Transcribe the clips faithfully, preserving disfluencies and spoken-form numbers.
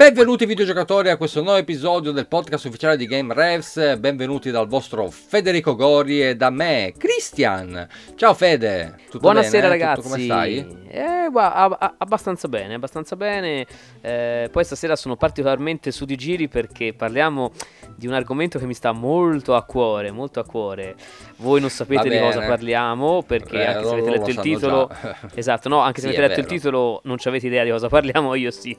Benvenuti videogiocatori a questo nuovo episodio del podcast ufficiale di GameRevs. Benvenuti dal vostro Federico Gori e da me, Christian. Ciao Fede. Tutto Buonasera bene? Ragazzi. Tutto come stai? Eh, guarda, abbastanza bene, abbastanza bene. Eh, poi stasera sono particolarmente su di giri perché parliamo di un argomento che mi sta molto a cuore, molto a cuore. Voi non sapete di cosa parliamo perché Beh, anche se avete letto il titolo, esatto, no, anche se sì, avete letto vero. il titolo non ci avete idea di cosa parliamo, io sì.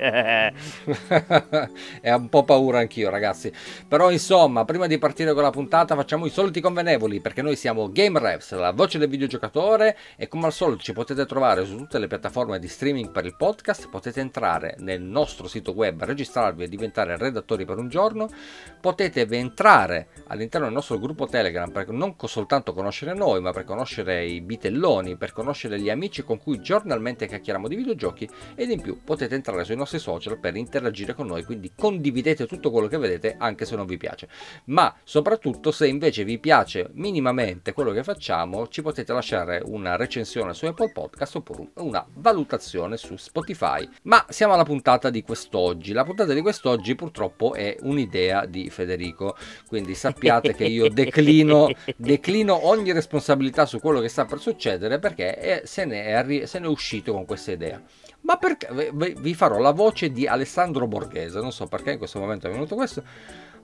È un po' paura anch'io, ragazzi. Però insomma, prima di partire con la puntata facciamo i soliti convenevoli, perché noi siamo GameRevs, la voce del videogiocatore, e come al solito ci potete trovare su tutte le piattaforme di streaming per il podcast. Potete entrare nel nostro sito web, registrarvi e diventare redattori per un giorno. Potete entrare all'interno del nostro gruppo Telegram per non soltanto conoscere noi, ma per conoscere i bitelloni, per conoscere gli amici con cui giornalmente chiacchieriamo di videogiochi, ed in più potete entrare sui nostri social per interagire con noi, quindi condividete tutto quello che vedete anche se non vi piace, ma soprattutto se invece vi piace minimamente quello che facciamo ci potete lasciare una recensione su Apple Podcast oppure una valutazione su Spotify. Ma siamo alla puntata di quest'oggi. La puntata di quest'oggi purtroppo è un'idea di Federico, quindi sappiate che io declino declino ogni responsabilità su quello che sta per succedere, perché è, se, ne è arri- se ne è uscito con questa idea. Ma perché vi farò la voce di Alessandro Borghese, non so perché in questo momento è venuto questo.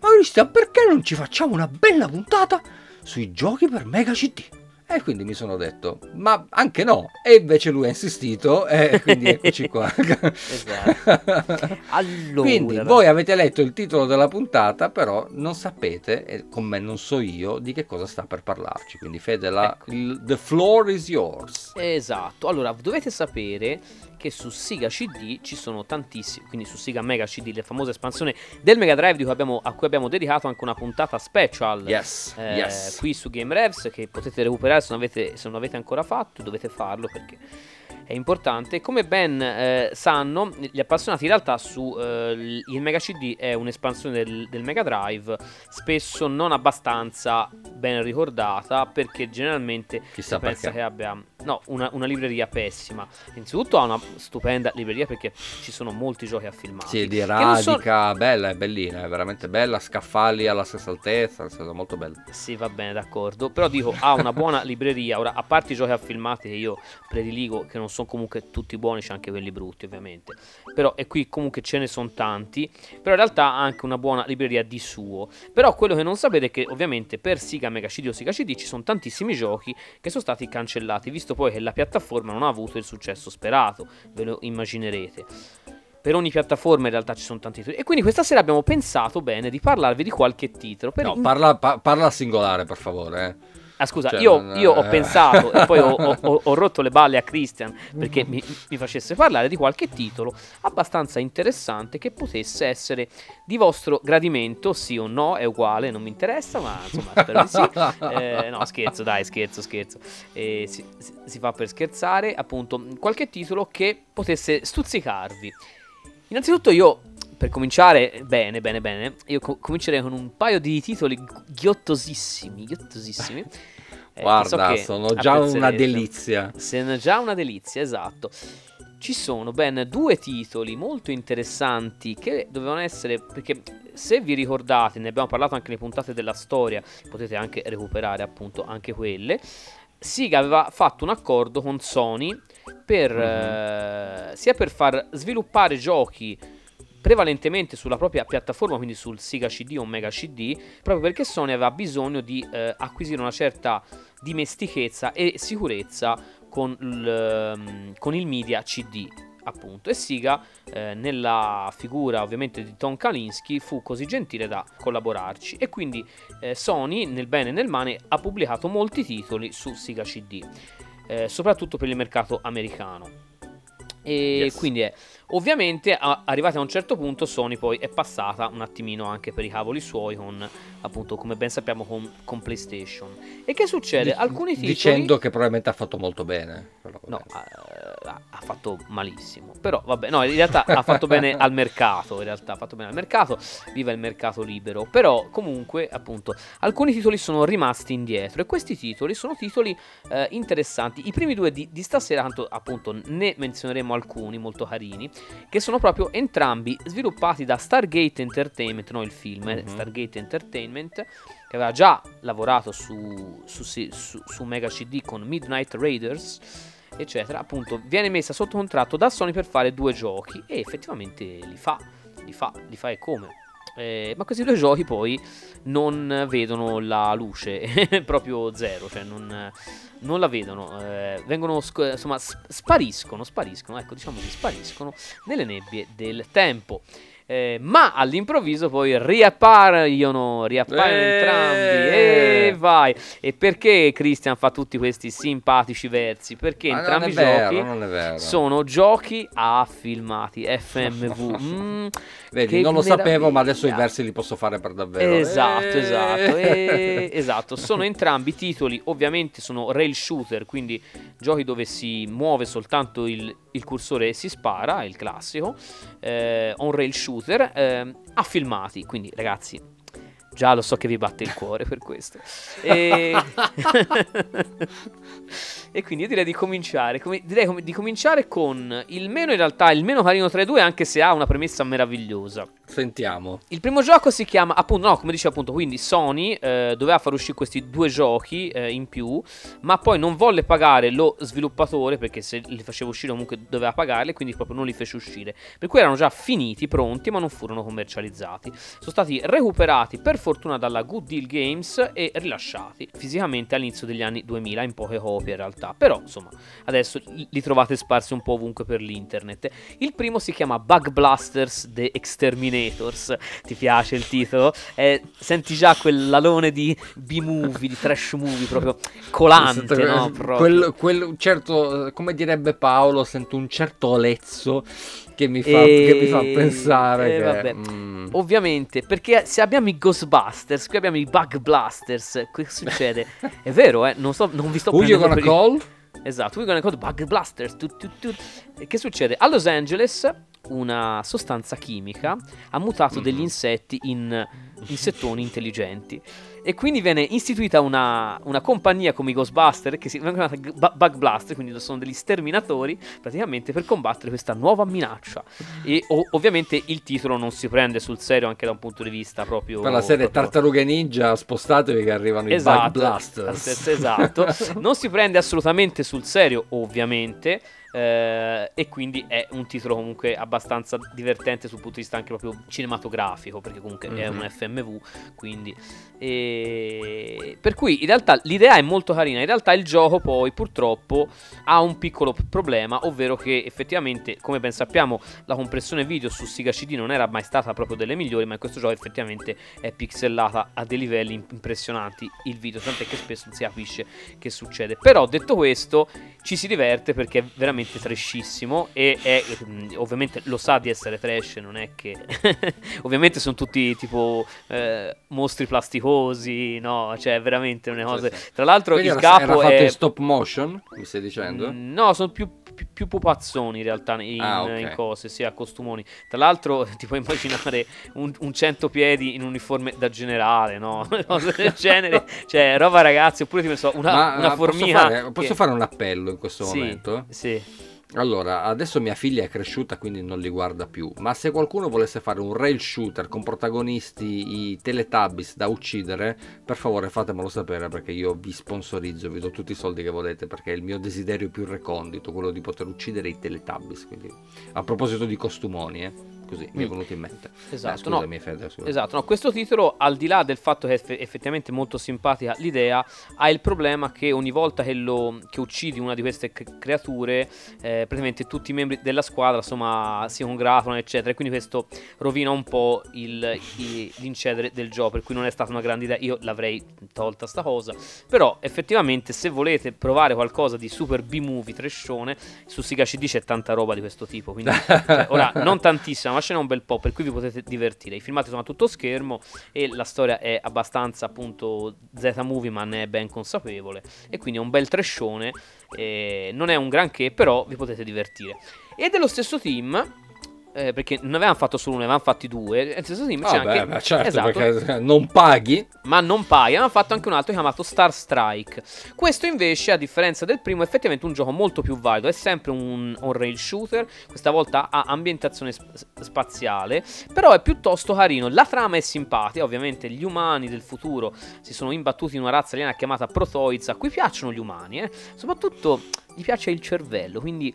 Ma Cristian, perché non ci facciamo una bella puntata sui giochi per Mega C D? E quindi mi sono detto, ma anche no. E invece lui ha insistito, e quindi eccoci qua. Esatto. Allora, quindi voi avete letto il titolo della puntata, però non sapete, e con me non so io, di che cosa sta per parlarci. Quindi Fede, la, ecco. il, the floor is yours. Esatto. Allora, dovete sapere che su Sega C D ci sono tantissimi, quindi su Sega Mega C D, la famosa espansione del Mega Drive di cui abbiamo, a cui abbiamo dedicato anche una puntata special yes, eh, yes. qui su GameRevs, che potete recuperare se non avete, se non avete ancora fatto, dovete farlo perché è importante. Come ben eh, sanno gli appassionati, in realtà su eh, il Mega C D è un'espansione del, del Mega Drive, spesso non abbastanza ben ricordata, perché generalmente Chissà si pensa perché. che abbia no, una, una libreria pessima. Innanzitutto ha una stupenda libreria perché ci sono molti giochi affilmati. Sì, di Radica, so... bella, è bellina, è veramente bella, scaffali alla stessa altezza, è stata molto bella. Sì, va bene, d'accordo, però dico, ha una buona libreria. Ora, a parte i giochi affilmati che io prediligo, che non sono comunque tutti buoni, c'è anche quelli brutti ovviamente, però e qui comunque ce ne sono tanti, però in realtà ha anche una buona libreria di suo. Però quello che non sapete è che ovviamente per Sega Mega C D o Sega C D ci sono tantissimi giochi che sono stati cancellati, visto poi che la piattaforma non ha avuto il successo sperato, ve lo immaginerete. Per ogni piattaforma in realtà ci sono tanti titoli, e quindi questa sera abbiamo pensato bene di parlarvi di qualche titolo. Per no, in... parla, pa- parla singolare per favore, eh. Ah scusa, cioè, io, io ho eh. pensato e poi ho, ho, ho rotto le balle a Christian perché mi, mi facesse parlare di qualche titolo abbastanza interessante che potesse essere di vostro gradimento, sì o no, è uguale, non mi interessa, ma insomma spero di sì. Eh, no, scherzo, dai, scherzo, scherzo. Eh, si, si fa per scherzare, appunto, qualche titolo che potesse stuzzicarvi. Innanzitutto io... Per cominciare, bene, bene, bene, io co- comincerei con un paio di titoli ghiottosissimi, ghiottosissimi. Eh, Guarda, so sono già una delizia. Sono già una delizia, esatto. Ci sono ben due titoli molto interessanti che dovevano essere, perché se vi ricordate, ne abbiamo parlato anche nelle puntate della storia, potete anche recuperare appunto anche quelle. Sega aveva fatto un accordo con Sony per mm-hmm. eh, sia per far sviluppare giochi prevalentemente sulla propria piattaforma, quindi sul Sega C D o Mega C D, proprio perché Sony aveva bisogno di eh, acquisire una certa dimestichezza e sicurezza con, l, con il media C D, appunto. E Sega, eh, nella figura ovviamente di Tom Kalinske, fu così gentile da collaborarci, e quindi eh, Sony, nel bene e nel male, ha pubblicato molti titoli su Sega C D, eh, soprattutto per il mercato americano. E yes. quindi è ovviamente a, arrivati a un certo punto Sony poi è passata un attimino anche per i cavoli suoi con, appunto, come ben sappiamo, con, con PlayStation. E che succede? Alcuni titoli, dicendo che probabilmente ha fatto molto bene, no, ha, realtà ha fatto malissimo, però vabbè, no, in realtà ha fatto bene al mercato, in realtà ha fatto bene al mercato, viva il mercato libero, però comunque appunto alcuni titoli sono rimasti indietro e questi titoli sono titoli eh, interessanti. I primi due di, di stasera, tanto appunto ne menzioneremo alcuni molto carini, che sono proprio entrambi sviluppati da Stargate Entertainment, no il film, mm-hmm. Stargate Entertainment, che aveva già lavorato su, su, su, su Mega C D con Midnight Raiders, eccetera. Appunto viene messa sotto contratto da Sony per fare due giochi e effettivamente li fa, li fa, li fa e come. Eh, ma questi due giochi poi non vedono la luce, proprio zero, cioè non, non la vedono, eh, vengono sc- insomma sp- spariscono, spariscono, ecco diciamo che spariscono nelle nebbie del tempo. Eh, ma all'improvviso poi riappaiono, riappaiono eeeh. entrambi e vai. E perché Christian fa tutti questi simpatici versi? Perché ma entrambi i giochi vero, sono giochi a filmati F M V. mm, Vedi, non lo meraviglia. sapevo, ma adesso i versi li posso fare per davvero. Esatto, eeeh. esatto, eeeh, esatto. Sono entrambi titoli, ovviamente sono rail shooter, quindi giochi dove si muove soltanto il, il cursore e si spara, è il classico eh, on rail shooter. Eh, a filmati, quindi ragazzi già lo so che vi batte il cuore per questo e... e quindi io direi di cominciare com- direi com- di cominciare con il meno, in realtà il meno carino tra i due, anche se ha una premessa meravigliosa. Sentiamo. Il primo gioco si chiama appunto, no, come dice appunto, quindi Sony eh, doveva far uscire questi due giochi eh, in più, ma poi non volle pagare lo sviluppatore, perché se li faceva uscire comunque doveva pagarli, quindi proprio non li fece uscire, per cui erano già finiti, pronti, ma non furono commercializzati. Sono stati recuperati per fortuna dalla Good Deal Games e rilasciati fisicamente all'inizio degli anni duemila in poche copie in realtà, però insomma adesso li trovate sparsi un po' ovunque per l'internet. Il primo si chiama Bug Blasters The Exterminators. Ti piace il titolo? Eh, senti già quell'alone di B-movie, di trash movie proprio colante, sento, no? Proprio. Quel, quel certo, come direbbe Paolo, sento un certo olezzo che mi fa, e... che mi fa pensare e che... Vabbè. Mm. Ovviamente, perché se abbiamo i Ghostbusters, qui abbiamo i Bug Blasters, che succede? È vero, eh? Non, so, non vi sto prendendo per call? Esatto, we're gonna call Bug Blasters tu, tu, tu. Che succede? A Los Angeles una sostanza chimica ha mutato mm-hmm. degli insetti in insettoni intelligenti e quindi viene istituita una, una compagnia come i Ghostbusters, che si vengono chiamati Bug Blasters, quindi sono degli sterminatori praticamente, per combattere questa nuova minaccia. E o, ovviamente il titolo non si prende sul serio anche da un punto di vista proprio... Per la serie proprio... Tartaruga Ninja, spostatevi che arrivano esatto, i Bug Blasters. Esatto, non si prende assolutamente sul serio ovviamente. Uh, e quindi è un titolo comunque abbastanza divertente sul punto di vista anche proprio cinematografico, perché comunque mm-hmm. è un F M V, quindi e... per cui in realtà l'idea è molto carina. In realtà il gioco poi purtroppo ha un piccolo problema, ovvero che effettivamente, come ben sappiamo, la compressione video su Sega C D non era mai stata proprio delle migliori, ma in questo gioco effettivamente è pixellata a dei livelli impressionanti il video, tant'è che spesso non si capisce che succede. Però detto questo ci si diverte perché è veramente trashissimo e è, ovviamente lo sa di essere trash, non è che ovviamente sono tutti tipo eh, mostri plasticosi, no, cioè veramente una cosa. Tra l'altro quindi il capo era fatto è... in stop motion, mi stai dicendo? No, sono più più, più pupazzoni in realtà in, ah, okay. in cose, sia costumoni. Tra l'altro ti puoi immaginare un, un centopiedi in uniforme da generale, no? Cose del genere, cioè roba ragazzi, oppure ti penso una, ma, una ma formica. Posso fare, che... posso fare un appello in questo sì, momento? Sì. Allora, adesso mia figlia è cresciuta quindi non li guarda più, ma se qualcuno volesse fare un rail shooter con protagonisti i Teletubbies da uccidere, per favore fatemelo sapere, perché io vi sponsorizzo, vi do tutti i soldi che volete, perché è il mio desiderio più recondito, quello di poter uccidere i Teletubbies. Quindi a proposito di costumoni, eh, così mm. mi è venuto in mente. Esatto, eh, scusami, no, Fede, esatto, no, questo titolo, al di là del fatto che è eff- effettivamente molto simpatica l'idea, ha il problema che ogni volta che, lo, che uccidi una di queste c- creature eh, praticamente tutti i membri della squadra insomma si congratulano eccetera, e quindi questo rovina un po' il, il, l'incedere del gioco, per cui non è stata una grande idea, io l'avrei tolta sta cosa. Però effettivamente se volete provare qualcosa di super B-movie trashone, su Sega C D c'è tanta roba di questo tipo, quindi cioè, ora non tantissima, una scena un bel po', per cui vi potete divertire. I filmati sono a tutto schermo e la storia è abbastanza, appunto, Z-movie, ma ne è ben consapevole, e quindi è un bel trashone, eh, non è un granché, però vi potete divertire. E dello stesso team, eh, perché non avevano fatto solo uno, avevano fatti due, nel stesso team, ah, c'è, beh, anche, beh, certo, esatto, perché non paghi, ma non paghi. Hanno fatto anche un altro chiamato Star Strike. Questo invece, a differenza del primo, è effettivamente un gioco molto più valido, è sempre un on-rail shooter, questa volta ha ambientazione sp- spaziale, però è piuttosto carino, la trama è simpatica. Ovviamente gli umani del futuro si sono imbattuti in una razza aliena chiamata Protoids, a cui piacciono gli umani, eh. soprattutto gli piace il cervello, quindi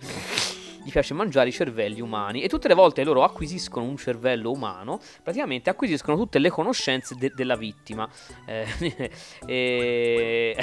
gli piace mangiare i cervelli umani, e tutte le volte loro acquisiscono un cervello umano, praticamente acquisiscono tutte le conoscenze de- della vittima, eh, e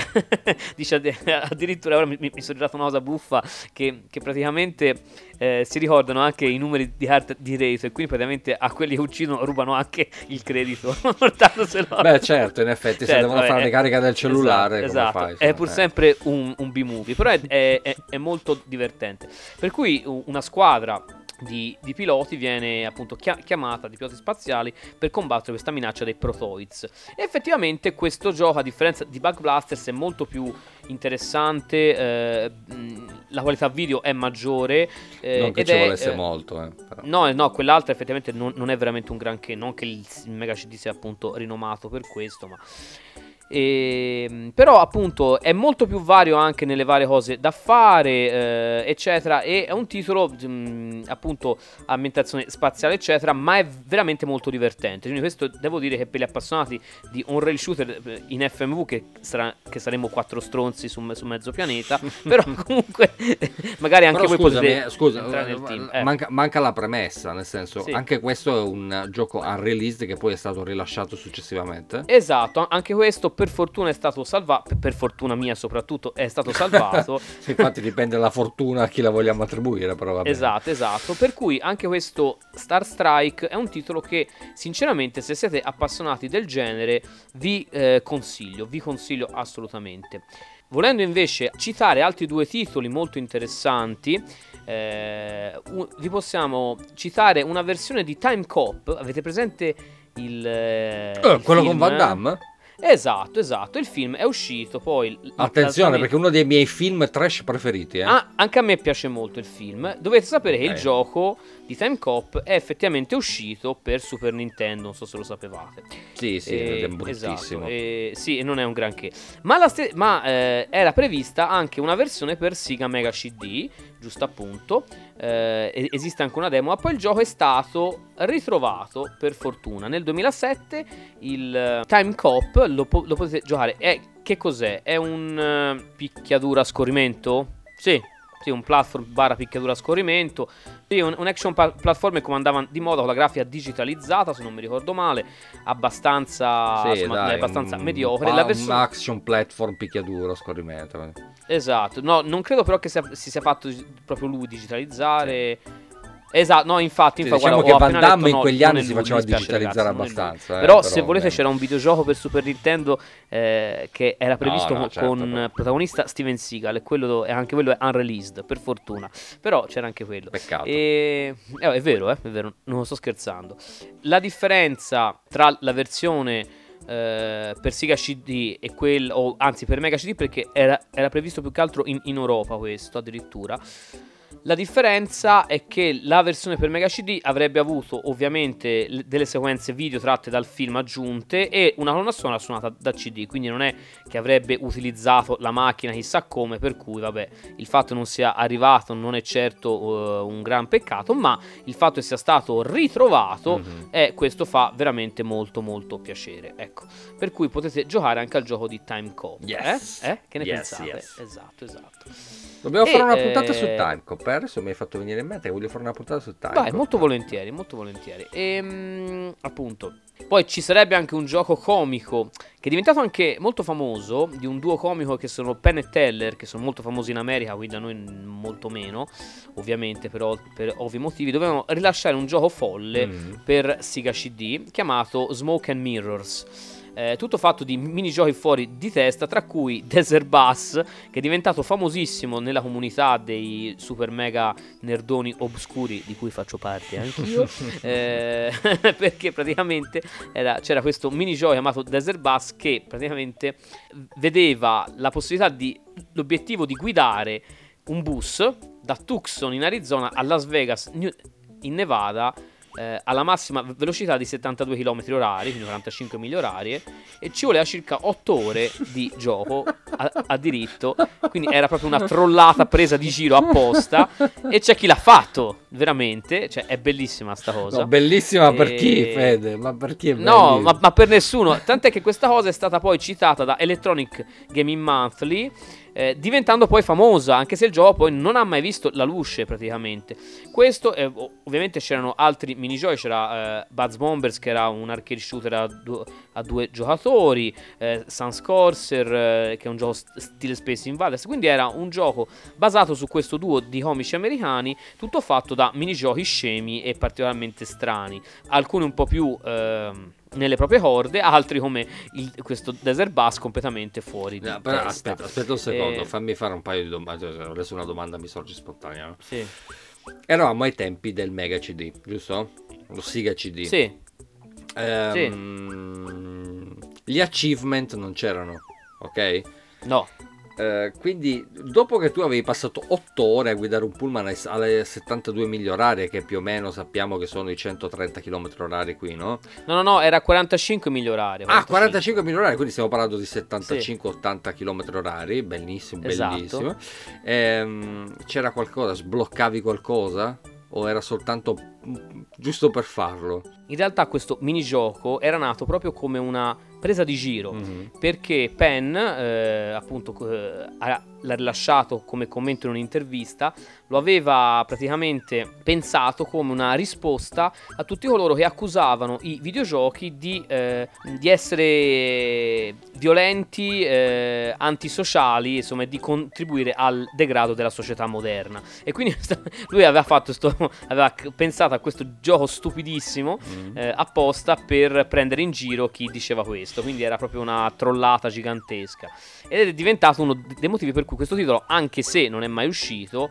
dice add- addirittura ora mi, mi sono girato una cosa buffa che, che praticamente eh, si ricordano anche i numeri di carta di reddito, e quindi praticamente a quelli che uccidono rubano anche il credito portandoselo. Beh, certo, in effetti, certo, se devono, beh, fare le cariche del cellulare, esatto, come esatto. fai? È pur eh. sempre un, un B-movie, però è, è, è, è molto divertente, per cui una squadra di, di piloti viene appunto chiamata, di piloti spaziali, per combattere questa minaccia dei Protoids. E effettivamente questo gioco, a differenza di Bug Blasters, è molto più interessante, eh, la qualità video è maggiore, eh, non che ed ci è, volesse eh, molto eh, però. no no quell'altra effettivamente non, non è veramente un granché, non che il Mega C D sia appunto rinomato per questo, ma E, però appunto è molto più vario anche nelle varie cose da fare, eh, eccetera, e è un titolo mh, appunto ambientazione spaziale eccetera, ma è veramente molto divertente. Quindi questo devo dire che per gli appassionati di on-rail shooter in F M V, che, sarà, che saremo quattro stronzi su, su mezzo pianeta però comunque magari anche però voi scusami, potete scusa, entrare nel team. Eh. manca, manca la premessa, nel senso, sì, anche questo è un gioco unreleased che poi è stato rilasciato successivamente, esatto, anche questo per fortuna è stato salvato, per fortuna mia soprattutto è stato salvato. Infatti dipende dalla fortuna a chi la vogliamo attribuire, però va bene. Esatto, esatto, per cui anche questo Star Strike è un titolo che sinceramente, se siete appassionati del genere, vi eh, consiglio, vi consiglio assolutamente. Volendo invece citare altri due titoli molto interessanti, eh, un, vi possiamo citare una versione di Time Cop. Avete presente il, eh, eh, il quello film, con Van Damme? Esatto, esatto, il film è uscito poi. Attenzione, perché è uno dei miei film trash preferiti, eh. Ah, anche a me piace molto il film. Dovete sapere okay. che il gioco di Time Cop è effettivamente uscito per Super Nintendo, non so se lo sapevate. Sì, sì, eh, è bruttissimo, esatto, eh, sì, non è un granché. Ma, la ste- ma eh, era prevista anche una versione per Sega Mega C D, giusto appunto, eh, esiste anche una demo, ma poi il gioco è stato ritrovato per fortuna. Nel duemilasette il Time Cop lo, po- lo potete giocare. È, che cos'è? È un uh, picchiaduro a scorrimento? Sì, sì, un platform barra picchiadura a scorrimento. Sì, un, un action pa- platform come andava di moda, con la grafica digitalizzata, se non mi ricordo male, abbastanza, sì, insomma, dai, abbastanza un, mediocre. La version- un action platform picchiaduro a scorrimento. Esatto, no, non credo però che sia, si sia fatto proprio lui digitalizzare. Sì. Esatto, no, infatti, sì, infatti diciamo guarda, che Van Damme detto, no, in quegli anni si faceva digitalizzare, ragazzi, abbastanza, eh, però, però se volete, beh, c'era un videogioco per Super Nintendo eh, che era previsto no, no, certo, con però. protagonista Steven Seagal, e quello, anche quello è unreleased per fortuna, però c'era anche quello, peccato, e, eh, è vero, eh, è vero, non sto scherzando. La differenza tra la versione Uh, per Sega C D e quel, o anzi per Mega C D, perché era, era previsto più che altro in, in Europa questo addirittura, la differenza è che la versione per Mega C D avrebbe avuto ovviamente le, delle sequenze video tratte dal film aggiunte e una colonna sonora suonata da C D, quindi non è che avrebbe utilizzato la macchina chissà come, per cui vabbè, il fatto non sia arrivato non è certo uh, un gran peccato, ma il fatto che sia stato ritrovato mm-hmm. è, questo fa veramente molto molto piacere, ecco. Per cui potete giocare anche al gioco di Time Cop. Yes. Eh? Eh? Che ne yes, pensate? Yes. Esatto, esatto. Dobbiamo e, fare una puntata eh... su Time Cop. Eh? Adesso mi hai fatto venire in mente che voglio fare una puntata su Time Cop. Vai, molto volentieri, molto volentieri. E, mh, appunto. Poi ci sarebbe anche un gioco comico che è diventato anche molto famoso, di un duo comico che sono Penn e Teller, che sono molto famosi in America, qui da noi molto meno, ovviamente, però per ovvi motivi dovevano rilasciare un gioco folle mm. per Sega C D chiamato Smoke and Mirrors. eh, tutto fatto di minigiochi fuori di testa, tra cui Desert Bus, che è diventato famosissimo nella comunità dei super mega nerdoni obscuri, di cui faccio parte anch'io, eh, perché praticamente era, c'era questo minigioco chiamato Desert Bus che praticamente vedeva la possibilità di, l'obiettivo di guidare un bus da Tucson in Arizona a Las Vegas in Nevada eh, alla massima velocità di settantadue chilometri orari, quindi quarantacinque miglia orarie, e ci voleva circa otto ore di gioco a, a diritto, quindi era proprio una trollata presa di giro apposta, e c'è chi l'ha fatto veramente, cioè è bellissima sta cosa. No, bellissima e... per chi, Fede? Ma per chi è no, ma, ma per nessuno, tant'è che questa cosa è stata poi citata da Electronic Gaming Monthly, Eh, diventando poi famosa, anche se il gioco poi non ha mai visto la luce praticamente. Questo eh, ovviamente c'erano altri minigiochi, c'era eh, Buzz Bombers, che era un arcade shooter a, du- a due giocatori, eh, Sun Scorcher, eh, che è un gioco st- stile Space Invaders, quindi era un gioco basato su questo duo di comici americani, tutto fatto da minigiochi scemi e particolarmente strani, alcuni un po' più... Ehm, nelle proprie corde, altri come il, questo Desert Bus completamente fuori no, di però testa. Aspetta, aspetta un secondo, e... fammi fare un paio di domande, adesso una domanda mi sorge spontanea, no? Sì. Eravamo ai tempi del Mega C D, giusto? Lo Sega C D. Sì. Ehm, sì. Gli achievement non c'erano, ok? No. Uh, quindi dopo che tu avevi passato otto ore a guidare un pullman alle settantadue miglia orarie, che più o meno sappiamo che sono i centotrenta chilometri orari qui, no? No, no, no, era quarantacinque miglia orarie. Ah, quarantacinque miglia orarie, quindi stiamo parlando di settantacinque ottanta sì. chilometri orari, bellissimo, esatto. Bellissimo. Ehm, c'era qualcosa, sbloccavi qualcosa? O era soltanto giusto per farlo? In realtà questo minigioco era nato proprio come una presa di giro, mm-hmm. perché Penn eh, appunto eh, l'ha rilasciato come commento in un'intervista, lo aveva praticamente pensato come una risposta a tutti coloro che accusavano i videogiochi di, eh, di essere violenti, eh, antisociali, insomma, di contribuire al degrado della società moderna, e quindi lui aveva fatto sto, aveva pensato a questo gioco stupidissimo mm. eh, apposta per prendere in giro chi diceva questo, quindi era proprio una trollata gigantesca, ed è diventato uno dei motivi per cui questo titolo, anche se non è mai uscito,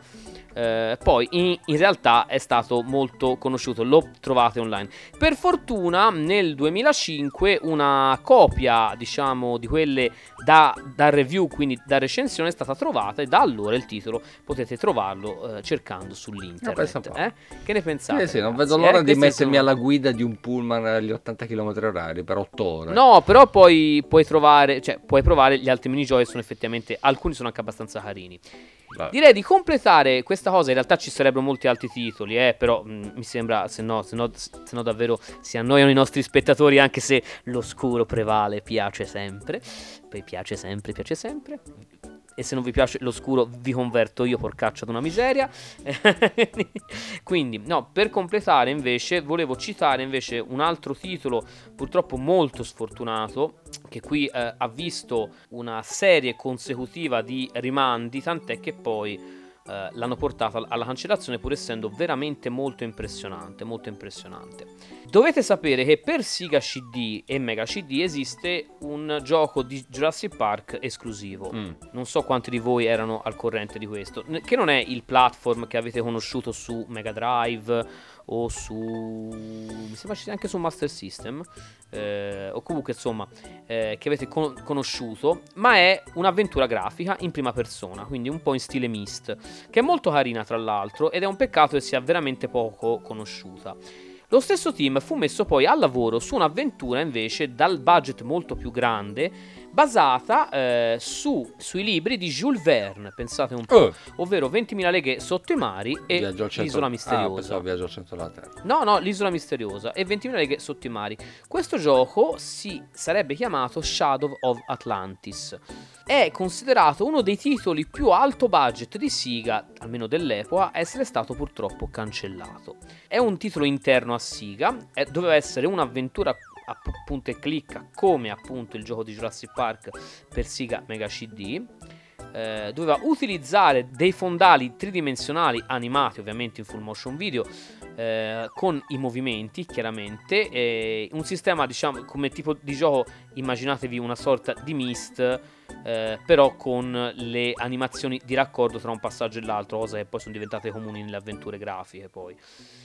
eh, poi in, in realtà è stato molto conosciuto, lo trovate online. Per fortuna nel duemilacinque una copia, diciamo, di quelle da, da review, quindi da recensione, è stata trovata, e da allora il titolo potete trovarlo eh, cercando sull'internet. Eh, eh? Che ne pensate? Eh sì, non vedo l'ora eh, di mettermi sono... alla guida di un pullman agli ottanta chilometri orari per otto ore. No, però poi puoi trovare, cioè puoi provare gli altri minigiochi, sono effettivamente, alcuni sono anche abbastanza carini. Beh. Direi di completare questa cosa. In realtà ci sarebbero molti altri titoli, eh, però mh, mi sembra, se no, se no, se no davvero si annoiano i nostri spettatori, anche se l'oscuro prevale, piace sempre. Poi piace sempre, piace sempre. E se non vi piace l'oscuro vi converto io, porcaccia d'una miseria. Quindi no, per completare invece volevo citare invece un altro titolo purtroppo molto sfortunato, che qui eh, ha visto una serie consecutiva di rimandi, tant'è che poi eh, l'hanno portata alla cancellazione, pur essendo veramente molto impressionante, molto impressionante. Dovete sapere che per Sega C D e Mega C D esiste un gioco di Jurassic Park esclusivo. Mm. Non so quanti di voi erano al corrente di questo, che non è il platform che avete conosciuto su Mega Drive o su... mi sembra anche su Master System, eh, o comunque insomma eh, che avete con- conosciuto, ma è un'avventura grafica in prima persona, quindi un po' in stile Myst, che è molto carina tra l'altro, ed è un peccato che sia veramente poco conosciuta. Lo stesso team fu messo poi al lavoro su un'avventura invece dal budget molto più grande, basata eh, su, sui libri di Jules Verne, pensate un po', oh. ovvero ventimila leghe sotto i mari e centro... l'isola misteriosa. Ah, pensavo Viaggio al centro della terra. No, no, l'isola misteriosa e ventimila leghe sotto i mari. Questo gioco si sarebbe chiamato Shadow of Atlantis. È considerato uno dei titoli più alto budget di Sega, almeno dell'epoca, a essere stato purtroppo cancellato. È un titolo interno a Sega, è, doveva essere un'avventura a punta e clicca, come appunto il gioco di Jurassic Park per Sega Mega C D. Eh, doveva utilizzare dei fondali tridimensionali animati, ovviamente in full motion video, eh, con i movimenti chiaramente, e un sistema, diciamo, come tipo di gioco immaginatevi una sorta di Myst, eh, però con le animazioni di raccordo tra un passaggio e l'altro, cose che poi sono diventate comuni nelle avventure grafiche. Poi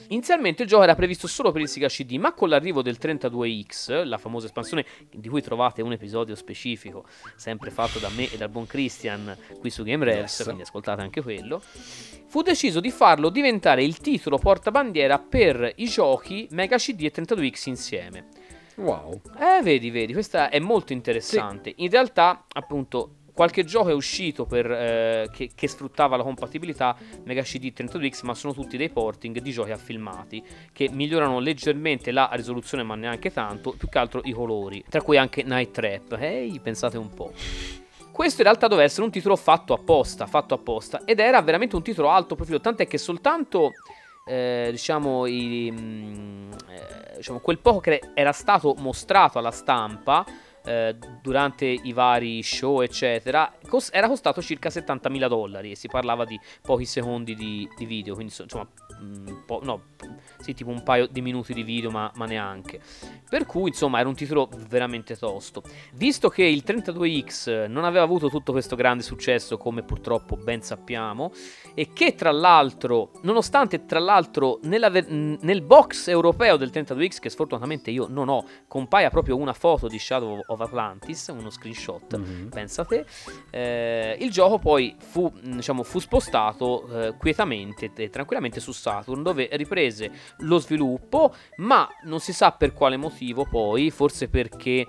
inizialmente il gioco era previsto solo per il Sega C D, ma con l'arrivo del trentadue X, la famosa espansione di cui trovate un episodio specifico sempre fatto da me e dal buon Christian qui su GameRevs, quindi ascoltate anche quello, fu deciso di farlo diventare il titolo portabandiera per i giochi Mega C D e trentadue X insieme. Wow. Eh, vedi, vedi, questa è molto interessante. Sì. In realtà, appunto, qualche gioco è uscito per, eh, che, che sfruttava la compatibilità Mega C D trentadue X, ma sono tutti dei porting di giochi affilmati che migliorano leggermente la risoluzione, ma neanche tanto, più che altro i colori, tra cui anche Night Trap. Ehi, pensate un po'. Questo in realtà doveva essere un titolo fatto apposta, fatto apposta, ed era veramente un titolo alto profilo, tant'è che soltanto... Eh, diciamo, i, mh, eh, diciamo quel poco che era stato mostrato alla stampa eh, durante i vari show eccetera cos- era costato circa settantamila dollari, e si parlava di pochi secondi di, di video, quindi insomma mh, po- no, sì, tipo un paio di minuti di video, ma, ma neanche, per cui insomma era un titolo veramente tosto. Visto che il trentadue X non aveva avuto tutto questo grande successo, come purtroppo ben sappiamo, e che tra l'altro, nonostante tra l'altro nella, nel box europeo del trentadue X, che sfortunatamente io non ho, compaia proprio una foto di Shadow of Atlantis, uno screenshot, mm-hmm. pensate, eh, il gioco poi fu, diciamo, fu spostato eh, quietamente e tranquillamente su Saturn, dove riprese lo sviluppo, ma non si sa per quale motivo poi, forse perché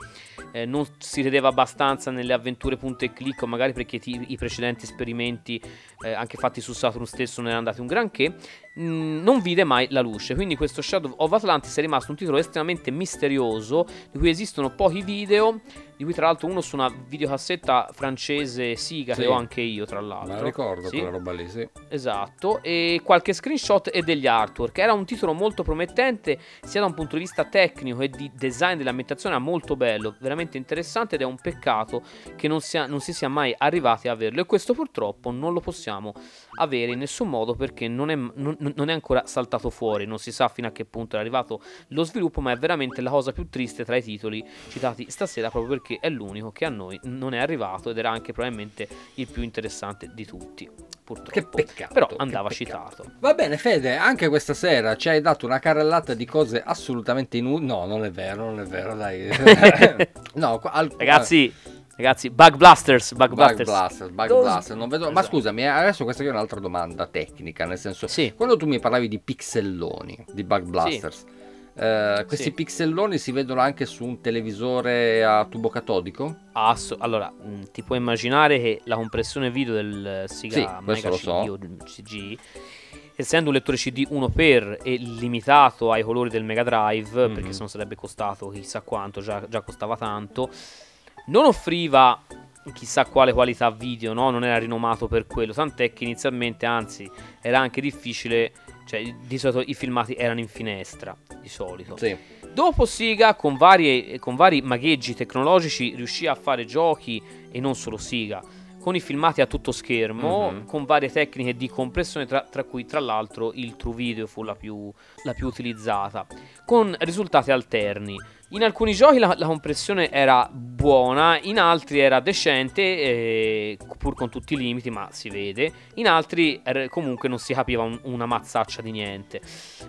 eh, non si credeva abbastanza nelle avventure punto e clic, o magari perché ti, i precedenti esperimenti eh, anche fatti su Saturn stesso non erano andati un granché, mh, non vide mai la luce. Quindi questo Shadow of Atlantis è rimasto un titolo estremamente misterioso, di cui esistono pochi video, di cui tra l'altro uno su una videocassetta francese Sega, sì, che ho anche io tra l'altro, me la ricordo, sì, quella roba lì, sì, esatto, e qualche screenshot e degli artwork. Era un titolo molto promettente sia da un punto di vista tecnico e di design dell'ambientazione, molto bello, veramente interessante, ed è un peccato che non, sia, non si sia mai arrivati a averlo, e questo purtroppo non lo possiamo avere in nessun modo, perché non è, non, non è ancora saltato fuori, non si sa fino a che punto è arrivato lo sviluppo, ma è veramente la cosa più triste tra i titoli citati stasera, proprio perché che è l'unico che a noi non è arrivato, ed era anche probabilmente il più interessante di tutti, purtroppo. Che peccato, però andava che peccato. citato. Va bene Fede, anche questa sera ci hai dato una carrellata di cose assolutamente inutili. No, non è vero, non è vero, dai. No, al- ragazzi, ragazzi, Bug Blasters, Bug, Bug Blasters, Blasters, Bug Dos... Blasters, non vedo. Esatto. Ma scusami, adesso questa qui è un'altra domanda tecnica, nel senso, sì, quando tu mi parlavi di pixelloni di Bug Blasters, sì. Uh, questi sì. pixelloni si vedono anche su un televisore a tubo catodico? Asso- allora, mh, ti puoi immaginare che la compressione video del Sega sì, Mega C D so. o C G, essendo un lettore C D uno per e limitato ai colori del Mega Drive, mm-hmm. perché se no sarebbe costato chissà quanto, già, già costava tanto, non offriva chissà quale qualità video, no? Non era rinomato per quello, tant'è che inizialmente, anzi, era anche difficile, cioè di solito i filmati erano in finestra, di solito. Sì. Dopo Sega, con, varie, con vari magheggi tecnologici, riuscì a fare giochi, e non solo Sega, con i filmati a tutto schermo, mm-hmm. con varie tecniche di compressione, tra, tra cui tra l'altro il True Video fu la più, la più utilizzata, con risultati alterni. In alcuni giochi la, la compressione era buona, in altri era decente, eh, pur con tutti i limiti, ma si vede. In altri er, comunque non si capiva un, una mazzaccia di niente.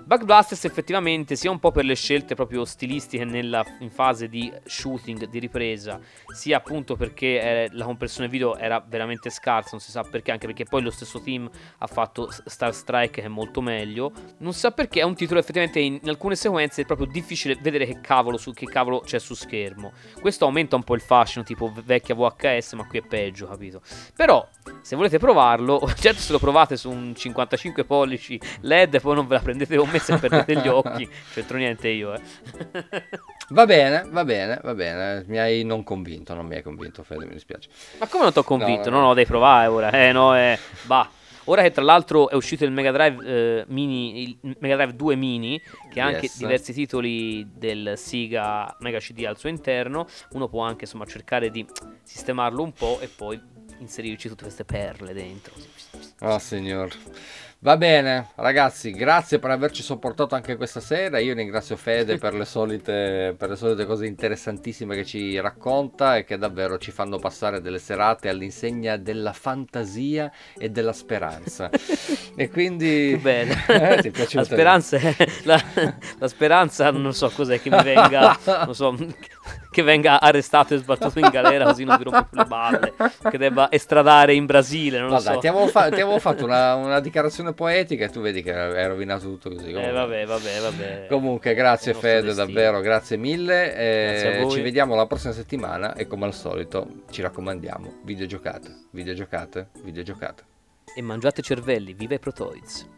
Bug Blasters effettivamente, sia un po' per le scelte proprio stilistiche nella, in fase di shooting, di ripresa, sia appunto perché eh, la compressione video era veramente scarsa, non si sa perché, anche perché poi lo stesso team ha fatto Star Strike, che è molto meglio. Non si sa perché, è un titolo effettivamente in, in alcune sequenze è proprio difficile vedere che cavolo su che cavolo c'è su schermo. Questo aumenta un po' il fascino, tipo vecchia V H S, ma qui è peggio, capito? Però se volete provarlo, certo, se lo provate su un cinquantacinque pollici L E D, poi non ve la prendete con me se perdete gli occhi, c'entro niente io, eh. Va bene, va bene, va bene, mi hai non convinto, non mi hai convinto Fede, mi dispiace. Ma come non t'ho convinto? No, no, no, devi provare ora, eh no, eh, bah. Ora che tra l'altro è uscito il Mega Drive eh, Mini, il Mega Drive due Mini, che ha yes. anche diversi titoli del Sega Mega C D al suo interno, uno può anche insomma cercare di sistemarlo un po' e poi inserirci tutte queste perle dentro. Oh signor. Va bene ragazzi, grazie per averci sopportato anche questa sera. Io ringrazio Fede per le solite, per le solite cose interessantissime che ci racconta e che davvero ci fanno passare delle serate all'insegna della fantasia e della speranza. E quindi bene. Eh, ti è piaciuta? La speranza è... la, la speranza non so cos'è che mi venga, non so, che venga arrestato e sbattuto in galera così non vi rompo più le balle, che debba estradare in Brasile, non lo Guarda, so. Ti avevo, fa- ti avevo fatto una, una dichiarazione poetica e tu vedi che hai rovinato tutto così. Comunque. Eh vabbè, vabbè, vabbè. Comunque grazie Fede, destino. Davvero, grazie mille. E grazie a voi. Ci vediamo la prossima settimana e come al solito ci raccomandiamo, videogiocate, videogiocate, videogiocate. E mangiate cervelli, viva i Protoids.